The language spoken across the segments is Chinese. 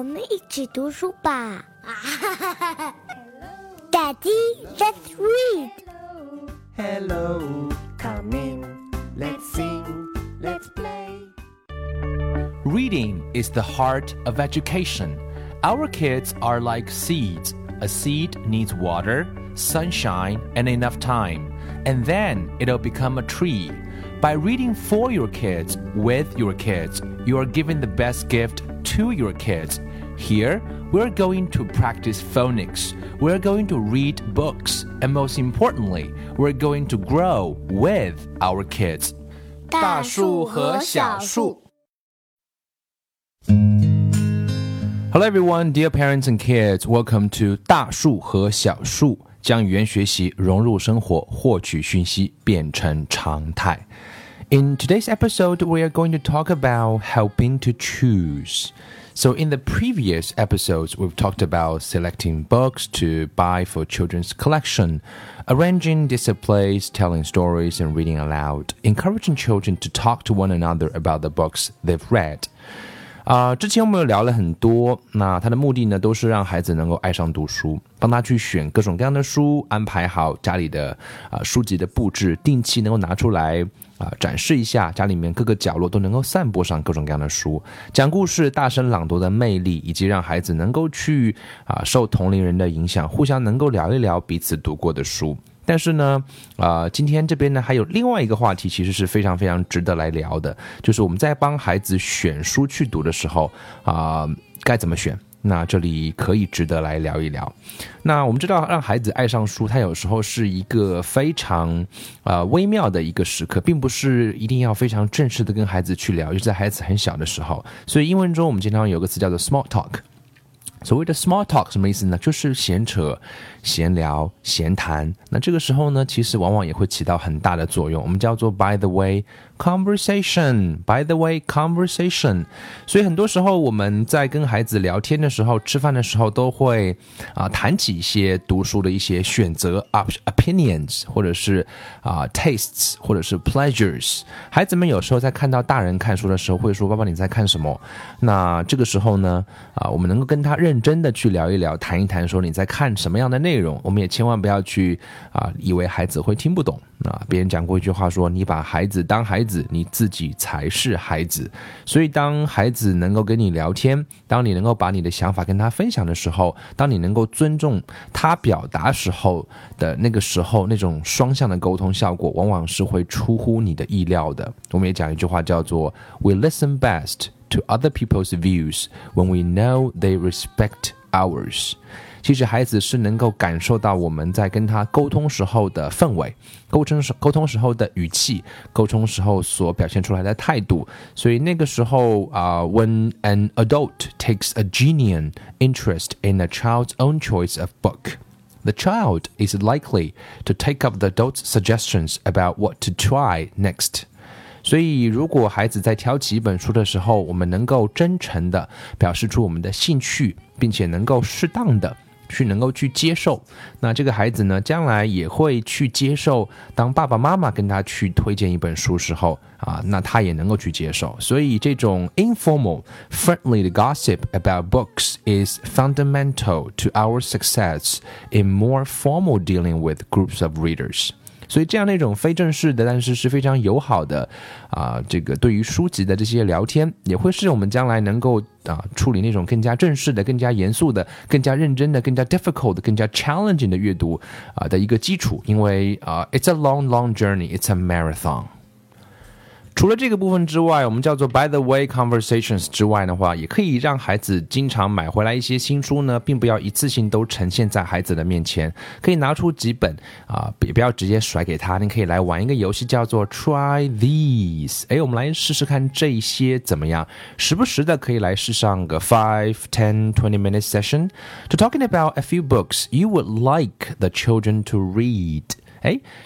我们一起读书吧。Daddy, let's read. Hello, come in. Let's sing. Let's play. Reading is the heart of education. Our kids are like seeds. A seed needs water, sunshine, and enough time, and then it'll become a tree. By reading for your kids, with your kids, you are giving the best gift to your kids. Here, we're going to practice phonics. We're going to read books, and most importantly, we're going to grow with our kids. 大树和小树。Hello everyone, dear parents and kids, welcome to 大树和小树，将语言学习融入生活，获取讯息变成常态。In today's episode, we are going to talk about helping to choose. So in the previous episodes, we've talked about selecting books to buy for children's collection, arranging displays, telling stories, and reading aloud, encouraging children to talk to one another about the books they've read.之前我们有聊了很多，那它的目的呢，都是让孩子能够爱上读书，帮他去选各种各样的书，安排好家里的书籍的布置，定期能够拿出来展示一下，家里面各个角落都能够散播上各种各样的书，讲故事大声朗读的魅力，以及让孩子能够去受同龄人的影响，互相能够聊一聊彼此读过的书。但是呢，今天这边呢还有另外一个话题，其实是非常非常值得来聊的，就是我们在帮孩子选书去读的时候，该怎么选？那这里可以值得来聊一聊。那我们知道，让孩子爱上书，它有时候是一个非常微妙的一个时刻，并不是一定要非常正式的跟孩子去聊，就是在孩子很小的时候。所以英文中我们经常有个词叫做 small talk。所谓的 small talk 什么意思呢？就是闲扯、闲聊、闲谈。那这个时候呢，其实往往也会起到很大的作用，我们叫做 by the way conversation。by the way conversation。所以很多时候我们在跟孩子聊天的时候、吃饭的时候，都会谈起一些读书的一些选择 opinions， 或者是tastes， 或者是 pleasures。孩子们有时候在看到大人看书的时候，会说：“爸爸，你在看什么？”那这个时候呢，我们能够跟他认真的去聊一聊，谈一谈，说你在看什么样的内容。我们也千万不要去以为孩子会听不懂。别人讲过一句话说，你把孩子当孩子，你自己才是孩子。所以当孩子能够跟你聊天，当你能够把你的想法跟他分享的时候，当你能够尊重他表达时候的那个时候，那种双向的沟通效果往往是会出乎你的意料的。我们也讲一句话叫做 We listen best to other people's views when we know they respect ours. 其实孩子是能够感受到我们在跟他沟通时候的氛围，沟通时候的语气，沟通时候所表现出来的态度。所以那个时候when an adult takes a genuine interest in a child's own choice of book, the child is likely to take up the adult's suggestions about what to try next.所以如果孩子在挑起一本书的时候，我们能够真诚的表示出我们的兴趣，并且能够适当的去能够去接受，那这个孩子呢，将来也会去接受当爸爸妈妈跟他去推荐一本书时候那他也能够去接受。所以这种 informal, friendly gossip about books is fundamental to our success in more formal dealing with groups of readers.所以这样那种非正式的，但是是非常友好的这个对于书籍的这些聊天，也会是我们将来能够处理那种更加正式的、更加严肃的、更加认真的、更加 difficult 的、更加 challenging 的阅读的一个基础。因为it's a long, long journey, it's a marathon。除了这个部分之外，我们叫做 by the way conversations 之外的话，也可以让孩子经常买回来一些新书呢，并不要一次性都呈现在孩子的面前，可以拿出几本也不要直接甩给他。你可以来玩一个游戏叫做 try these， 我们来试试看这些怎么样，时不时的可以来试上个 5, 10, 20 minute session to talking about a few books you would like the children to read。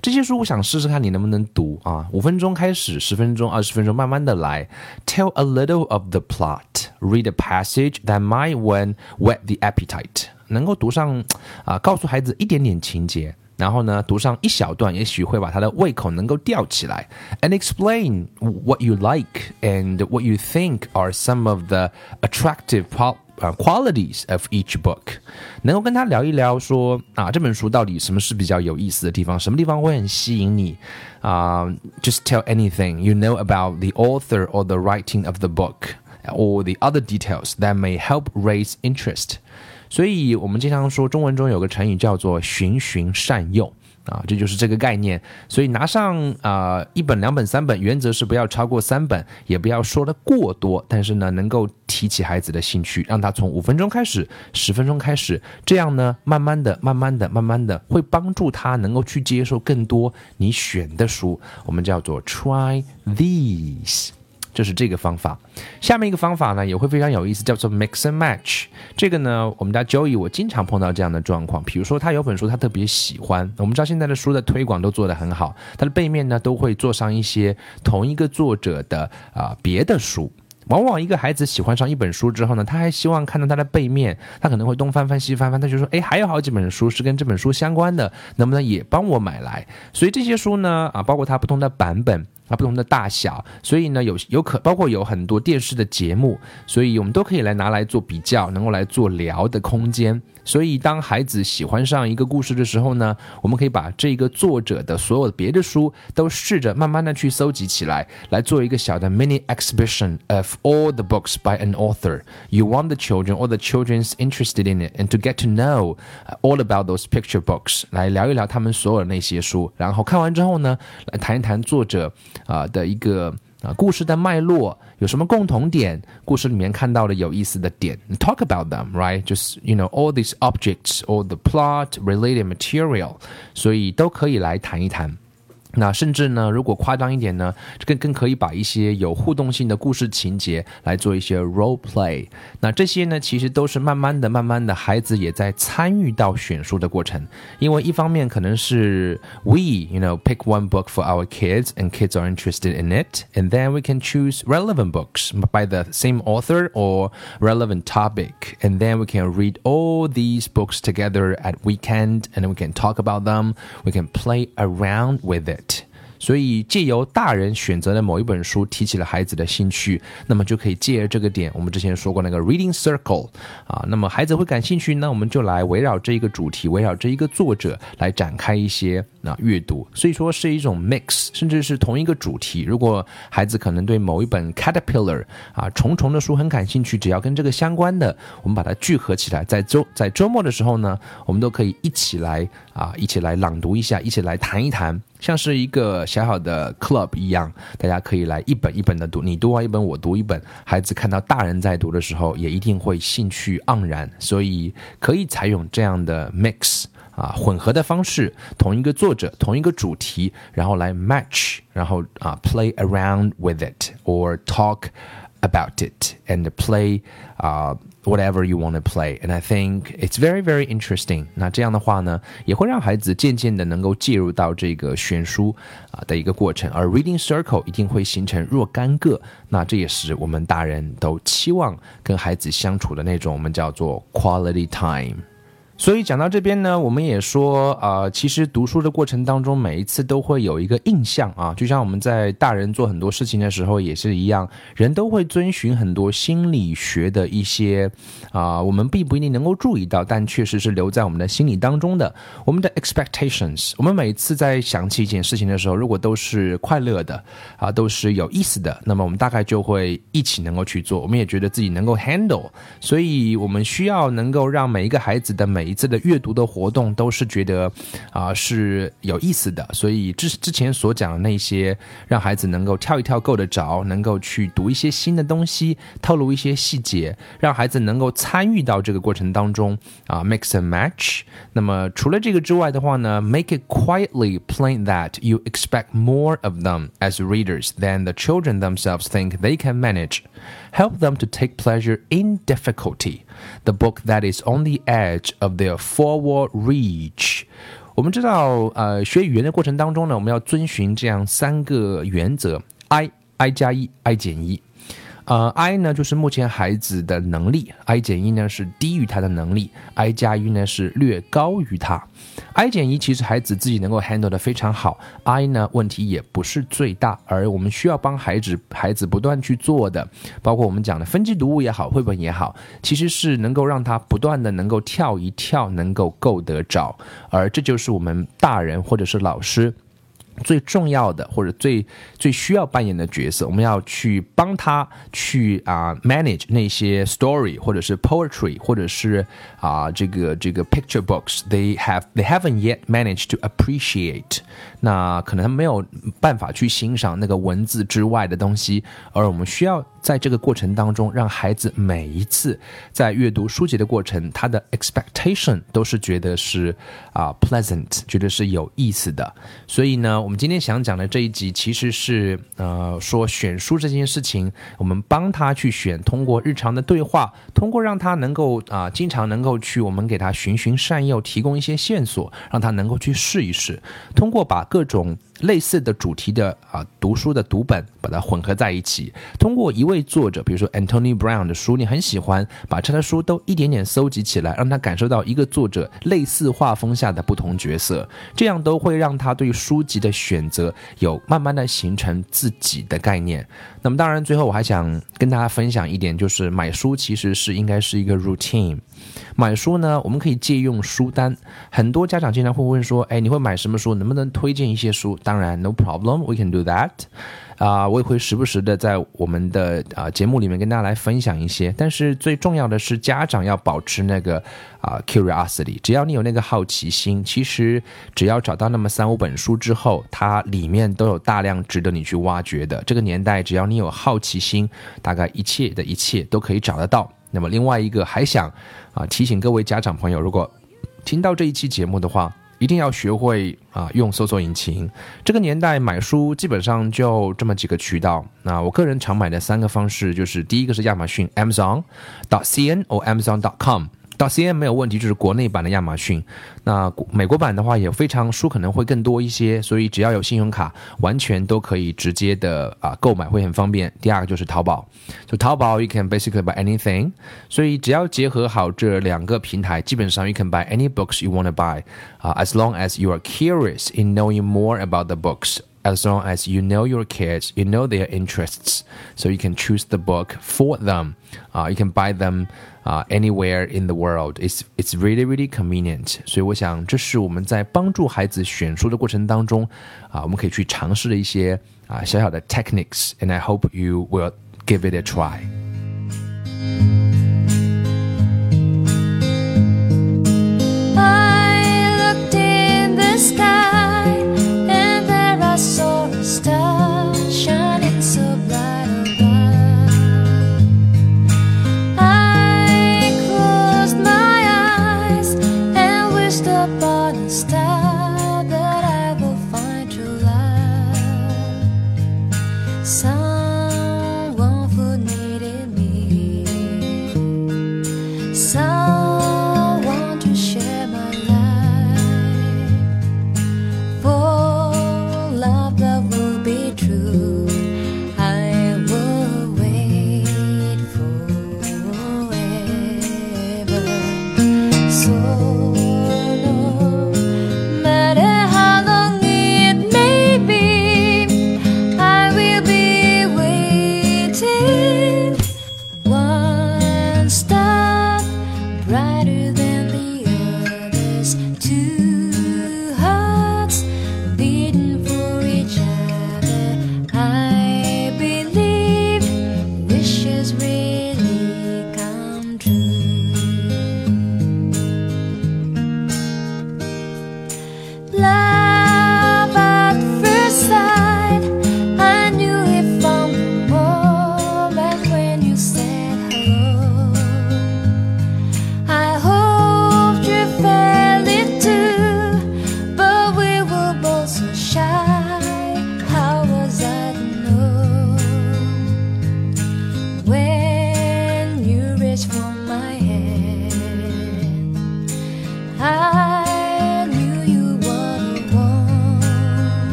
这些书我想试试看你能不能读5分钟开始，10分钟，20分钟，慢慢的来。Tell a little of the plot, read a passage that might whet the appetite。能够读上告诉孩子一点点情节，然后呢，读上一小段，也许会把他的胃口能够吊起来。And explain what you like and what you think are some of the attractive qualities of each book， 能够跟他聊一聊说啊，这本书到底什么是比较有意思的地方，什么地方会很吸引你啊、just tell anything you know about the author or the writing of the book or the other details that may help raise interest。 所以我们经常说中文中有个成语叫做循循善诱啊，这就是这个概念。所以拿上一本两本三本，原则是不要超过三本，也不要说的过多，但是呢能够提起孩子的兴趣，让他从5分钟开始，10分钟开始，这样呢慢慢的会帮助他能够去接受更多你选的书，我们叫做 try these， 就是这个方法。下面一个方法呢也会非常有意思，叫做 mix and match。 这个呢我们家 Joey 我经常碰到这样的状况，比如说他有本书他特别喜欢，我们知道现在的书的推广都做得很好，它的背面呢都会做上一些同一个作者的别的书。往往一个孩子喜欢上一本书之后呢，他还希望看到他的背面，他可能会东翻翻西翻翻，他就说哎，还有好几本书是跟这本书相关的，能不能也帮我买来。所以这些书呢包括它不同的版本，它不同的大小，所以呢包括有很多电视的节目，所以我们都可以来拿来做比较，能够来做聊的空间。所以当孩子喜欢上一个故事的时候呢，我们可以把这个作者的所有别的书都试着慢慢的去搜集起来，来做一个小的 mini exhibition of all the books by an author you want the children or the children's interested in it and to get to know all about those picture books， 来聊一聊他们所有的那些书，然后看完之后呢来谈一谈作者的一个故事的脉络，有什么共同点，故事里面看到的有意思的点。 Talk about them, right? Just, you know, all these objects, all the plot, related material， 所以都可以来谈一谈。那甚至呢如果夸张一点呢，更可以把一些有互动性的故事情节来做一些 role play。 那这些呢其实都是慢慢的孩子也在参与到选书的过程。因为一方面可能是 we pick one book for our kids and kids are interested in it and then we can choose relevant books by the same author or relevant topic and then we can read all these books together at weekend and we can talk about them, we can play around with it。所以借由大人选择的某一本书提起了孩子的兴趣，那么就可以借着这个点，我们之前说过那个 reading circle 那么孩子会感兴趣呢，我们就来围绕这一个主题，围绕这一个作者来展开一些阅读。所以说是一种 mix， 甚至是同一个主题，如果孩子可能对某一本 caterpillar 虫虫的书很感兴趣，只要跟这个相关的，我们把它聚合起来，在周末的时候呢，我们都可以一起来朗读一下，一起来谈一谈，像是一个小小的 club 一样，大家可以来一本一本的读，你读完一本我读一本，孩子看到大人在读的时候也一定会兴趣盎然。所以可以采用这样的 mix 混合的方式，同一个作者同一个主题，然后来 match， 然后play around with it or talk about it and play whatever you want to play. And I think it's very, very interesting. 那这样的话呢也会让孩子渐渐的能够介入到这个选书的一个过程，而 reading circle 一定会形成若干个，那这也是我们大人都期望跟孩子相处的那种我们叫做 quality time。所以讲到这边呢，我们也说其实读书的过程当中每一次都会有一个印象就像我们在大人做很多事情的时候也是一样，人都会遵循很多心理学的一些我们并不一定能够注意到，但确实是留在我们的心理当中的，我们的 expectations。 我们每一次在想起一件事情的时候，如果都是快乐的都是有意思的，那么我们大概就会一起能够去做，我们也觉得自己能够 handle。 所以我们需要能够让每一个孩子的每一次的阅读的活动都是觉得是有意思的。所以之前所讲的那些让孩子能够跳一跳够得着，能够去读一些新的东西，透露一些细节，让孩子能够参与到这个过程当中mix and match。 那么除了这个之外的话呢， make it quietly plain that you expect more of them as readers than the children themselves think they can manage. Help them to take pleasure in difficulty, the book that is on the edge of their forward reach。 我们知道学语言的过程当中呢，我们要遵循这样3个原则， I 加1 I 减1。I 呢就是目前孩子的能力 I 减一呢是低于他的能力 I 加一呢是略高于他 I 减一其实孩子自己能够 handle 的非常好 I 呢问题也不是最大而我们需要帮孩子不断去做的包括我们讲的分级读物也好绘本也好其实是能够让他不断的能够跳一跳能够够得着而这就是我们大人或者是老师最重要的或者最需要扮演的角色我们要去帮他去manage 那些 story 或者是 poetry 或者是这个 picture books they haven't yet managed to appreciate 那可能他没有办法去欣赏那个文字之外的东西而我们需要在这个过程当中让孩子每一次在阅读书籍的过程他的 expectation 都是觉得是pleasant 觉得是有意思的所以呢我们今天想讲的这一集其实是说选书这件事情我们帮他去选通过日常的对话通过让他能够经常能够去我们给他循循善诱提供一些线索让他能够去试一试通过把各种类似的主题的读书的读本把它混合在一起通过一位作者比如说 Anthony Brown 的书你很喜欢把他的书都一点点搜集起来让他感受到一个作者类似画风下的不同角色这样都会让他对书籍的选择有慢慢的形成自己的概念那么当然最后我还想跟大家分享一点就是买书其实是应该是一个 routine 买书呢我们可以借用书单很多家长经常会问说哎，你会买什么书能不能推荐一些书当然 no problem we can do that我也会时不时的在我们的节目里面跟大家来分享一些但是最重要的是家长要保持那个curiosity 只要你有那个好奇心其实只要找到那么3-5本书之后它里面都有大量值得你去挖掘的这个年代只要你有好奇心大概一切的一切都可以找得到那么另外一个还想提醒各位家长朋友如果听到这一期节目的话一定要学会用搜索引擎这个年代买书基本上就这么几个渠道那我个人常买的3个方式就是第一个是亚马逊 Amazon.cn or Amazon.com .cn 没有问题就是国内版的亚马逊那美国版的话也非常书可能会更多一些所以只要有信用卡完全都可以直接的购买会很方便第二个就是淘宝就淘宝 you can basically buy anything 所以只要结合好这2个平台基本上 you can buy any books you want to buy as long as you are curious in knowing more about the books as long as you know your kids you know their interests so you can choose the book for them you can buy them anywhere in the world it's really really convenient 所以我想这是我们在帮助孩子选书的过程当中我们可以去尝试的一些小小的 techniques and I hope you will give it a try I looked in the sky and there I saw a star shining so bright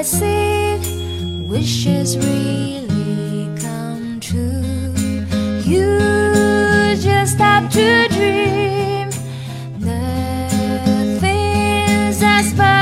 I said, wishes really come true. You just have to dream the things I spy.